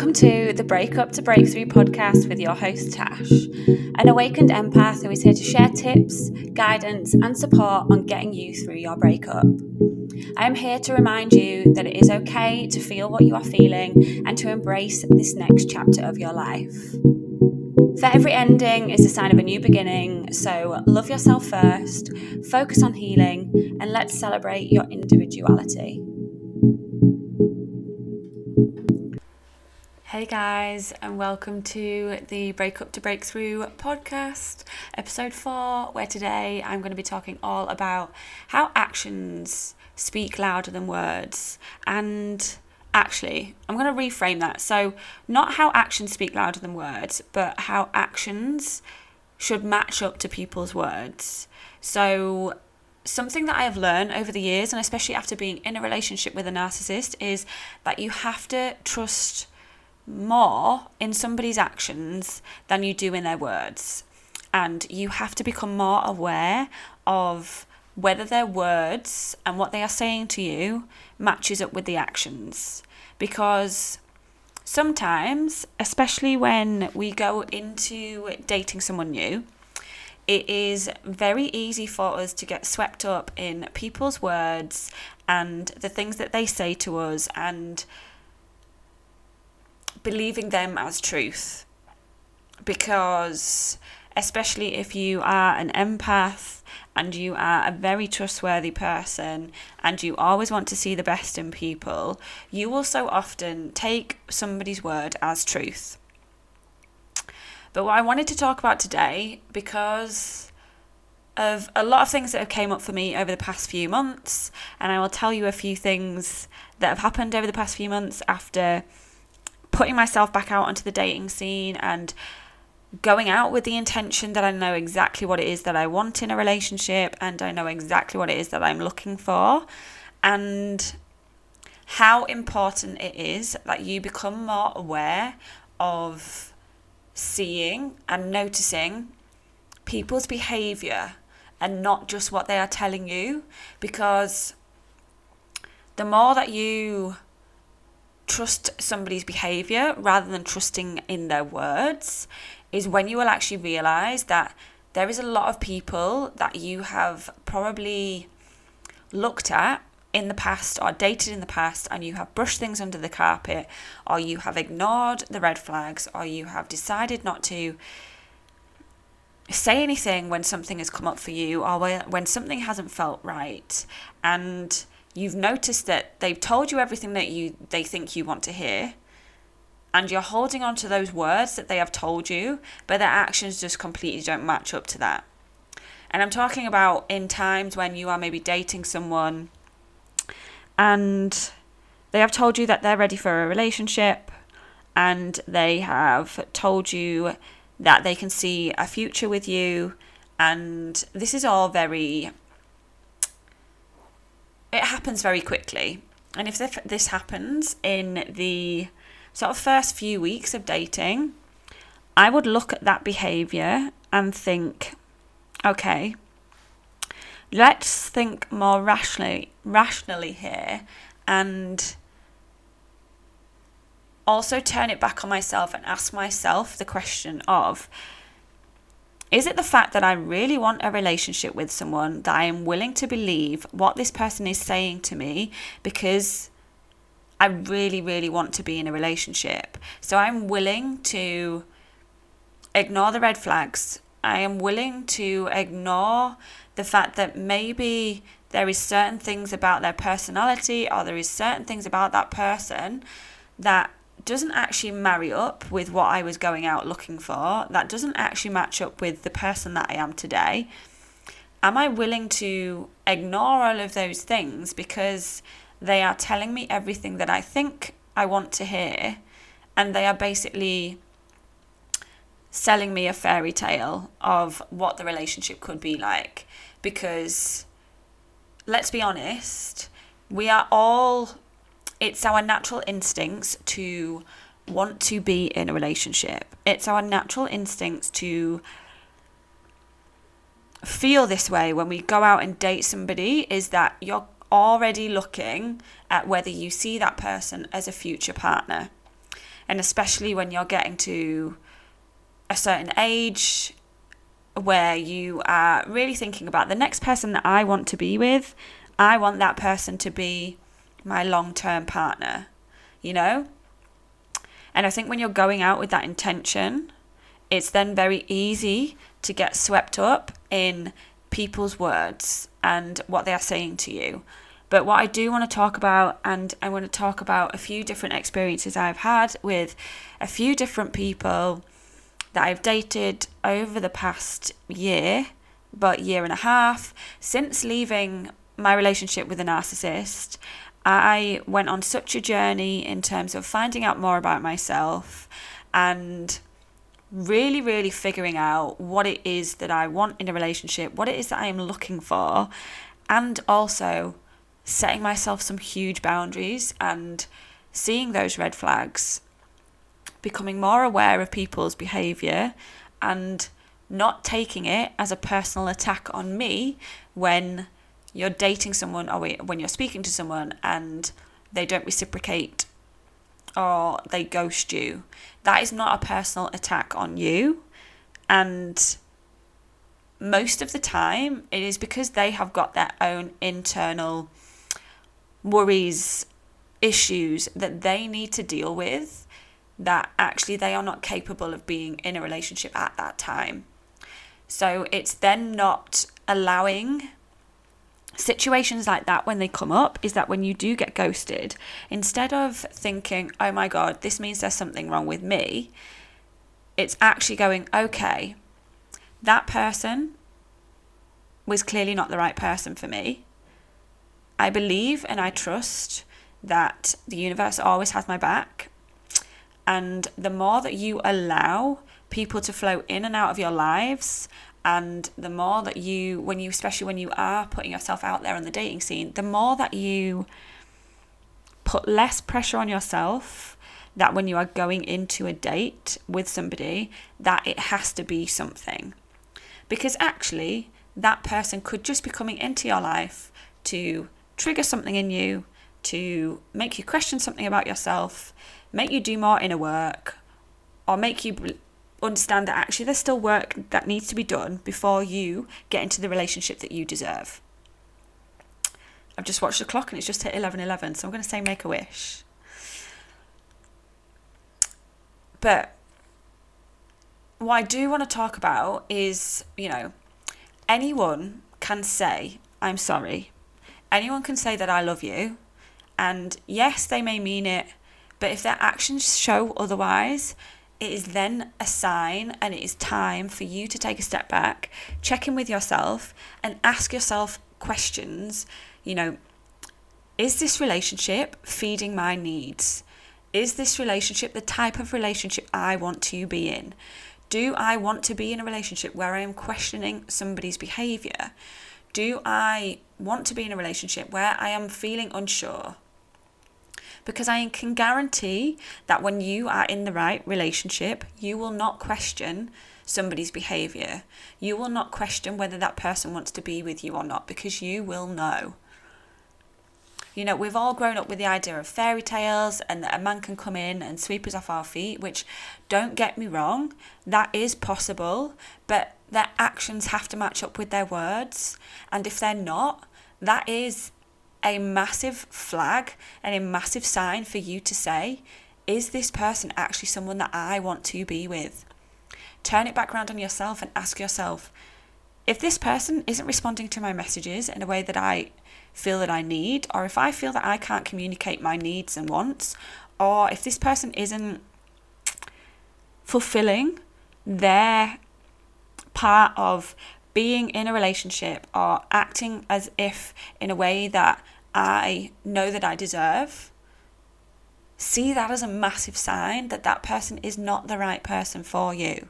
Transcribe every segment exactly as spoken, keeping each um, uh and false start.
Welcome to the Breakup to Breakthrough podcast with your host Tash, an awakened empath who is here to share tips, guidance and support on getting you through your breakup. I am here to remind you that it is okay to feel what you are feeling and to embrace this next chapter of your life. For every ending is a sign of a new beginning, so love yourself first, focus on healing and let's celebrate your individuality. Hey guys, and welcome to the Breakup to Breakthrough podcast, episode four, where today I'm going to be talking all about how actions speak louder than words. And actually, I'm going to reframe that. So not how actions speak louder than words, but how actions should match up to people's words. So something that I have learned over the years, and especially after being in a relationship with a narcissist, is that you have to trust more in somebody's actions than you do in their words, and you have to become more aware of whether their words and what they are saying to you matches up with the actions, because sometimes, especially when we go into dating someone new, it is very easy for us to get swept up in people's words and the things that they say to us and believing them as truth, because especially if you are an empath and you are a very trustworthy person and you always want to see the best in people, you will so often take somebody's word as truth. But what I wanted to talk about today, because of a lot of things that have came up for me over the past few months, and I will tell you a few things that have happened over the past few months after putting myself back out onto the dating scene and going out with the intention that I know exactly what it is that I want in a relationship and I know exactly what it is that I'm looking for, and how important it is that you become more aware of seeing and noticing people's behavior and not just what they are telling you, because the more that you trust somebody's behavior rather than trusting in their words is when you will actually realize that there is a lot of people that you have probably looked at in the past or dated in the past, and you have brushed things under the carpet, or you have ignored the red flags, or you have decided not to say anything when something has come up for you or when something hasn't felt right, and you've noticed that they've told you everything that you they think you want to hear, and you're holding on to those words that they have told you, but their actions just completely don't match up to that. And I'm talking about in times when you are maybe dating someone and they have told you that they're ready for a relationship, and they have told you that they can see a future with you, and this is all very... it happens very quickly. And if this happens in the sort of first few weeks of dating, I would look at that behaviour and think, okay, let's think more rationally, rationally here, and also turn it back on myself and ask myself the question of, is it the fact that I really want a relationship with someone, that I am willing to believe what this person is saying to me because I really, really want to be in a relationship? So I'm willing to ignore the red flags. I am willing to ignore the fact that maybe there is certain things about their personality, or there is certain things about that person that doesn't actually marry up with what I was going out looking for, that doesn't actually match up with the person that I am today. Am I willing to ignore all of those things because they are telling me everything that I think I want to hear, and they are basically selling me a fairy tale of what the relationship could be like? Because let's be honest, we are all... it's our natural instincts to want to be in a relationship. It's our natural instincts to feel this way when we go out and date somebody, is that you're already looking at whether you see that person as a future partner. And especially when you're getting to a certain age where you are really thinking about the next person that I want to be with, I want that person to be my long-term partner, you know? And I think when you're going out with that intention, it's then very easy to get swept up in people's words and what they are saying to you. But what I do want to talk about, and I want to talk about a few different experiences I've had with a few different people that I've dated over the past year, but year and a half, since leaving my relationship with a narcissist. I went on such a journey in terms of finding out more about myself and really, really figuring out what it is that I want in a relationship, what it is that I am looking for, and also setting myself some huge boundaries and seeing those red flags, becoming more aware of people's behaviour and not taking it as a personal attack on me when you're dating someone or when you're speaking to someone and they don't reciprocate or they ghost you. That is not a personal attack on you. And most of the time it is because they have got their own internal worries, issues that they need to deal with, that actually they are not capable of being in a relationship at that time. So it's then not allowing situations like that when they come up, is that when you do get ghosted, instead of thinking, oh my God, this means there's something wrong with me, it's actually going, okay, that person was clearly not the right person for me. I believe and I trust that the universe always has my back. And the more that you allow people to flow in and out of your lives, and the more that you, when you, especially when you are putting yourself out there on the dating scene, the more that you put less pressure on yourself, that when you are going into a date with somebody, that it has to be something. Because actually, that person could just be coming into your life to trigger something in you, to make you question something about yourself, make you do more inner work, or make you understand that actually there's still work that needs to be done before you get into the relationship that you deserve. I've just watched the clock and it's just hit eleven eleven, so I'm going to say make a wish. But what I do want to talk about is, you know, anyone can say, I'm sorry. Anyone can say that I love you. And yes, they may mean it, but if their actions show otherwise, it is then a sign and it is time for you to take a step back, check in with yourself and ask yourself questions. You know, is this relationship feeding my needs? Is this relationship the type of relationship I want to be in? Do I want to be in a relationship where I am questioning somebody's behaviour? Do I want to be in a relationship where I am feeling unsure? Because I can guarantee that when you are in the right relationship, you will not question somebody's behaviour. You will not question whether that person wants to be with you or not, because you will know. You know, we've all grown up with the idea of fairy tales and that a man can come in and sweep us off our feet, which, don't get me wrong, that is possible, but their actions have to match up with their words. And if they're not, that is a massive flag and a massive sign for you to say, is this person actually someone that I want to be with? Turn it back around on yourself and ask yourself, if this person isn't responding to my messages in a way that I feel that I need, or if I feel that I can't communicate my needs and wants, or if this person isn't fulfilling their part of being in a relationship or acting as if in a way that I know that I deserve, see that as a massive sign that that person is not the right person for you.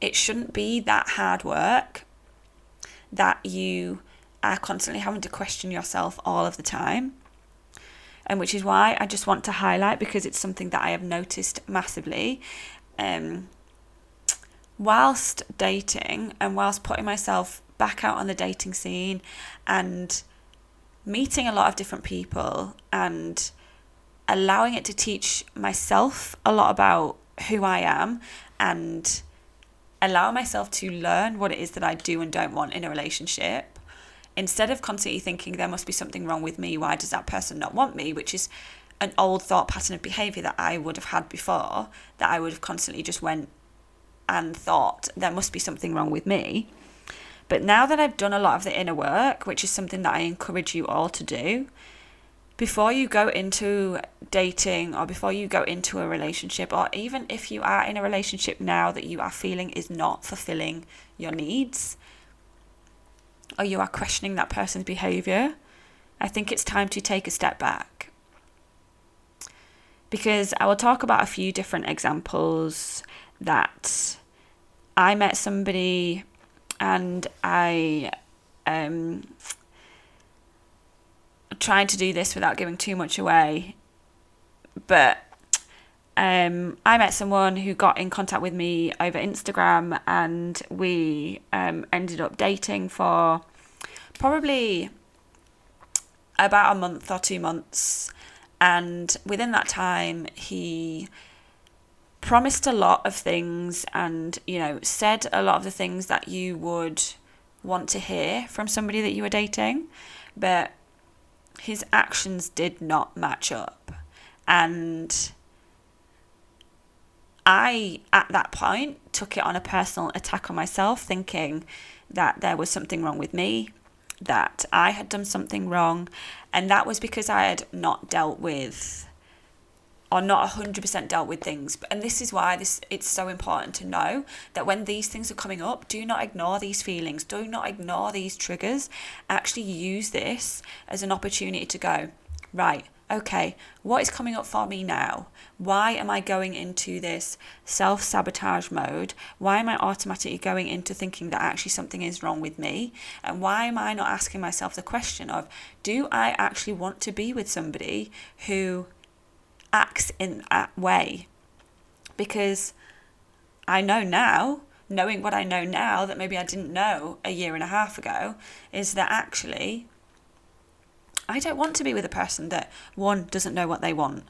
It shouldn't be that hard work that you are constantly having to question yourself all of the time. And which is why I just want to highlight, because it's something that I have noticed massively. Um, whilst dating and whilst putting myself back out on the dating scene and meeting a lot of different people and allowing it to teach myself a lot about who I am and allow myself to learn what it is that I do and don't want in a relationship, instead of constantly thinking there must be something wrong with me, why does that person not want me, which is an old thought pattern of behaviour that I would have had before, that I would have constantly just went and thought there must be something wrong with me. But now that I've done a lot of the inner work, which is something that I encourage you all to do, before you go into dating or before you go into a relationship, or even if you are in a relationship now that you are feeling is not fulfilling your needs, or you are questioning that person's behaviour, I think it's time to take a step back. Because I will talk about a few different examples that I met somebody and I... um. trying to do this without giving too much away, but um I met someone who got in contact with me over Instagram, and we um ended up dating for probably about a month or two months, and within that time he promised a lot of things and, you know, said a lot of the things that you would want to hear from somebody that you were dating, but his actions did not match up. And I, at that point, took it on a personal attack on myself, thinking that there was something wrong with me, that I had done something wrong. And that was because I had not dealt with, or not one hundred percent dealt with things. And this is why this it's so important to know that when these things are coming up, do not ignore these feelings. Do not ignore these triggers. Actually use this as an opportunity to go, right, okay, what is coming up for me now? Why am I going into this self-sabotage mode? Why am I automatically going into thinking that actually something is wrong with me? And why am I not asking myself the question of, do I actually want to be with somebody who acts in that way? Because I know now, knowing what I know now that maybe I didn't know a year and a half ago, is that actually I don't want to be with a person that, one, doesn't know what they want,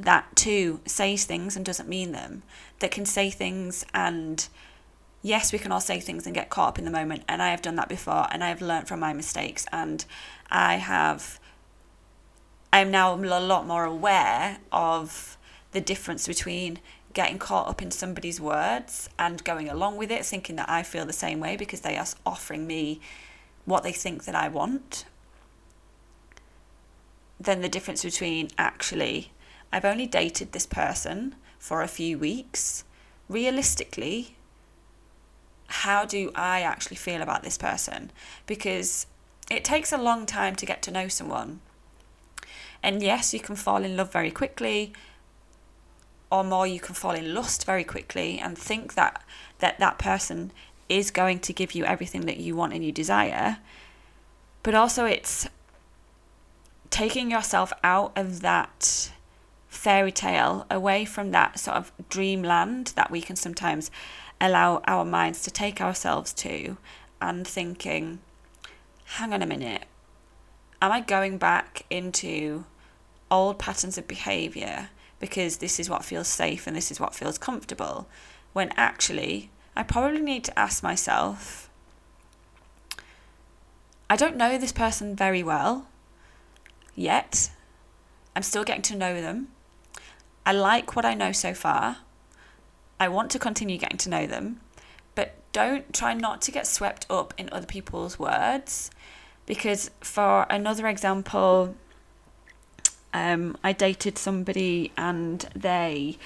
that, two, says things and doesn't mean them, that can say things and, yes, we can all say things and get caught up in the moment, and I have done that before, and I have learned from my mistakes, and I have I'm now a lot more aware of the difference between getting caught up in somebody's words and going along with it, thinking that I feel the same way because they are offering me what they think that I want, then the difference between actually, I've only dated this person for a few weeks. Realistically, how do I actually feel about this person? Because it takes a long time to get to know someone. And yes, you can fall in love very quickly, or more, you can fall in lust very quickly and think that that, that person is going to give you everything that you want and you desire. But also it's taking yourself out of that fairy tale, away from that sort of dreamland that we can sometimes allow our minds to take ourselves to, and thinking, hang on a minute, am I going back into old patterns of behaviour because this is what feels safe and this is what feels comfortable? When actually, I probably need to ask myself, I don't know this person very well yet. I'm still getting to know them. I like what I know so far. I want to continue getting to know them. But don't try not to get swept up in other people's words. Because for another example, um, I dated somebody and they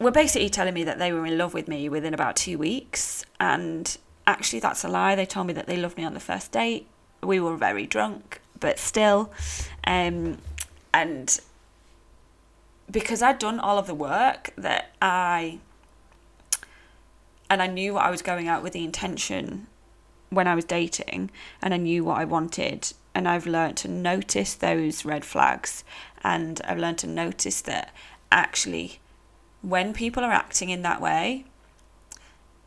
were basically telling me that they were in love with me within about two weeks. And actually, that's a lie. They told me that they loved me on the first date. We were very drunk, but still. Um, and because I'd done all of the work that I... And I knew what I was going out with the intention when I was dating, and I knew what I wanted, and I've learned to notice those red flags, and I've learned to notice that actually when people are acting in that way,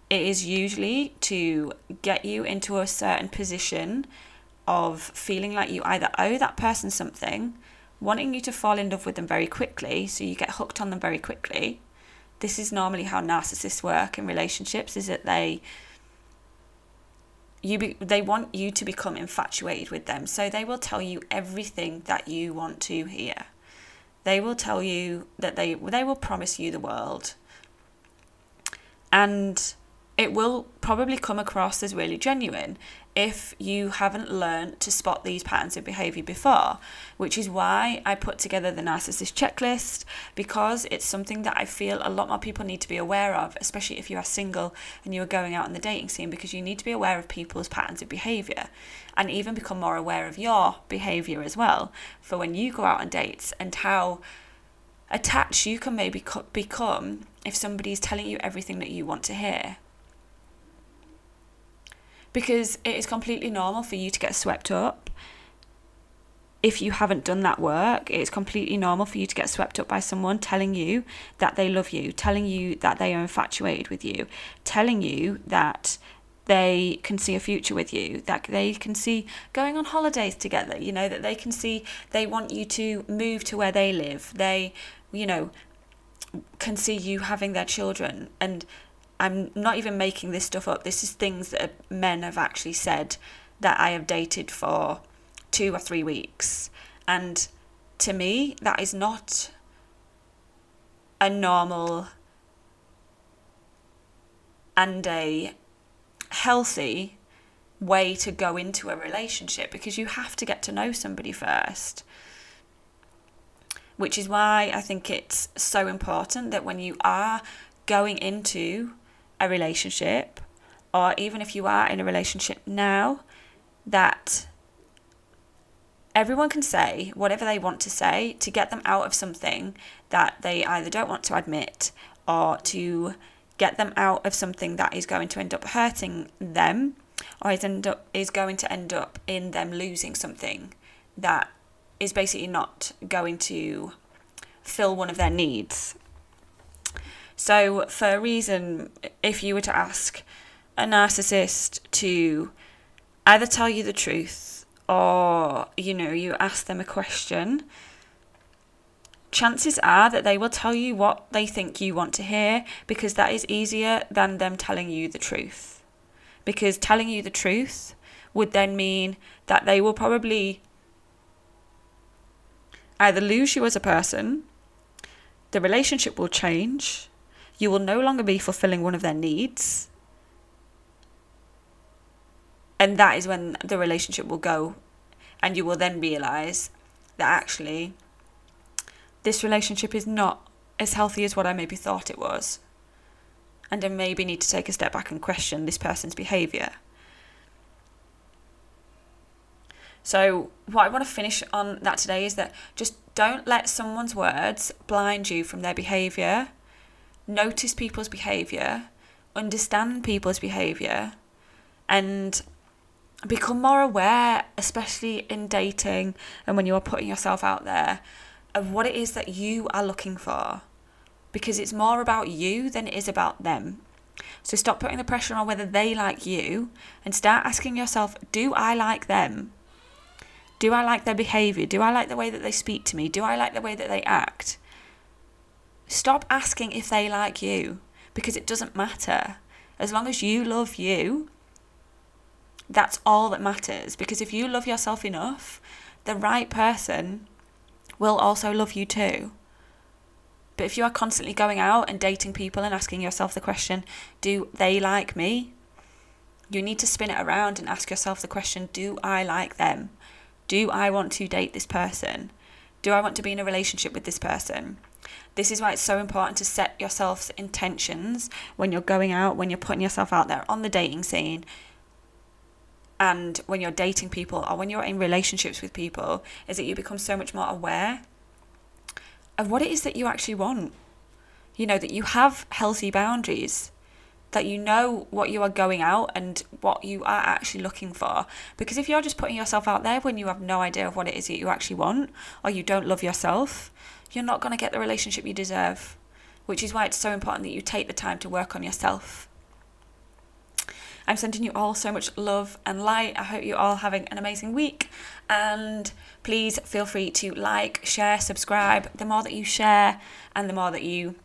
it is usually to get you into a certain position of feeling like you either owe that person something wanting you to fall in love with them very quickly, so you get hooked on them very quickly. This is normally how narcissists work in relationships, is that they you be, they want you to become infatuated with them. So they will tell you everything that you want to hear. They will tell you that they they will promise you the world. And it will probably come across as really genuine if you haven't learned to spot these patterns of behaviour before, which is why I put together the narcissist checklist, because it's something that I feel a lot more people need to be aware of, especially if you are single and you are going out on the dating scene, because you need to be aware of people's patterns of behaviour and even become more aware of your behaviour as well for when you go out on dates, and how attached you can maybe become if somebody's telling you everything that you want to hear. Because it is completely normal for you to get swept up if you haven't done that work. It's completely normal for you to get swept up by someone telling you that they love you, telling you that they are infatuated with you, telling you that they can see a future with you, that they can see going on holidays together, you know, that they can see they want you to move to where they live. They, you know, can see you having their children. And I'm not even making this stuff up. This is things that men have actually said that I have dated for two or three weeks. And to me, that is not a normal and a healthy way to go into a relationship, because you have to get to know somebody first. Which is why I think it's so important that when you are going into a relationship, or even if you are in a relationship now, that everyone can say whatever they want to say to get them out of something that they either don't want to admit, or to get them out of something that is going to end up hurting them, or is end up is going to end up in them losing something that is basically not going to fill one of their needs. So for a reason, if you were to ask a narcissist to either tell you the truth, or, you know, you ask them a question, chances are that they will tell you what they think you want to hear, because that is easier than them telling you the truth. Because telling you the truth would then mean that they will probably either lose you as a person, the relationship will change, you will no longer be fulfilling one of their needs. And that is when the relationship will go. And you will then realise that actually this relationship is not as healthy as what I maybe thought it was. And I maybe need to take a step back and question this person's behaviour. So what I want to finish on that today is that just don't let someone's words blind you from their behaviour. Notice people's behaviour, understand people's behaviour, and become more aware, especially in dating and when you are putting yourself out there, of what it is that you are looking for, because it's more about you than it is about them. So stop putting the pressure on whether they like you, and start asking yourself, do I like them? Do I like their behaviour? Do I like the way that they speak to me? Do I like the way that they act? Stop asking if they like you, because it doesn't matter. As long as you love you, that's all that matters. Because if you love yourself enough, the right person will also love you too. But if you are constantly going out and dating people and asking yourself the question, do they like me? You need to spin it around and ask yourself the question, do I like them? Do I want to date this person? Do I want to be in a relationship with this person? This is why it's so important to set yourself's intentions when you're going out, when you're putting yourself out there on the dating scene, and when you're dating people, or when you're in relationships with people, is that you become so much more aware of what it is that you actually want. You know, that you have healthy boundaries, that you know what you are going out and what you are actually looking for. Because if you're just putting yourself out there when you have no idea of what it is that you actually want, or you don't love yourself, you're not going to get the relationship you deserve, which is why it's so important that you take the time to work on yourself. I'm sending you all so much love and light. I hope you're all having an amazing week, and please feel free to like, share, subscribe. The more that you share and the more that you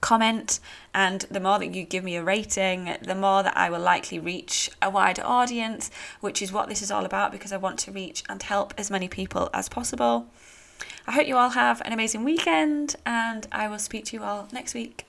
comment and the more that you give me a rating, the more that I will likely reach a wider audience, which is what this is all about, because I want to reach and help as many people as possible. I hope you all have an amazing weekend, and I will speak to you all next week.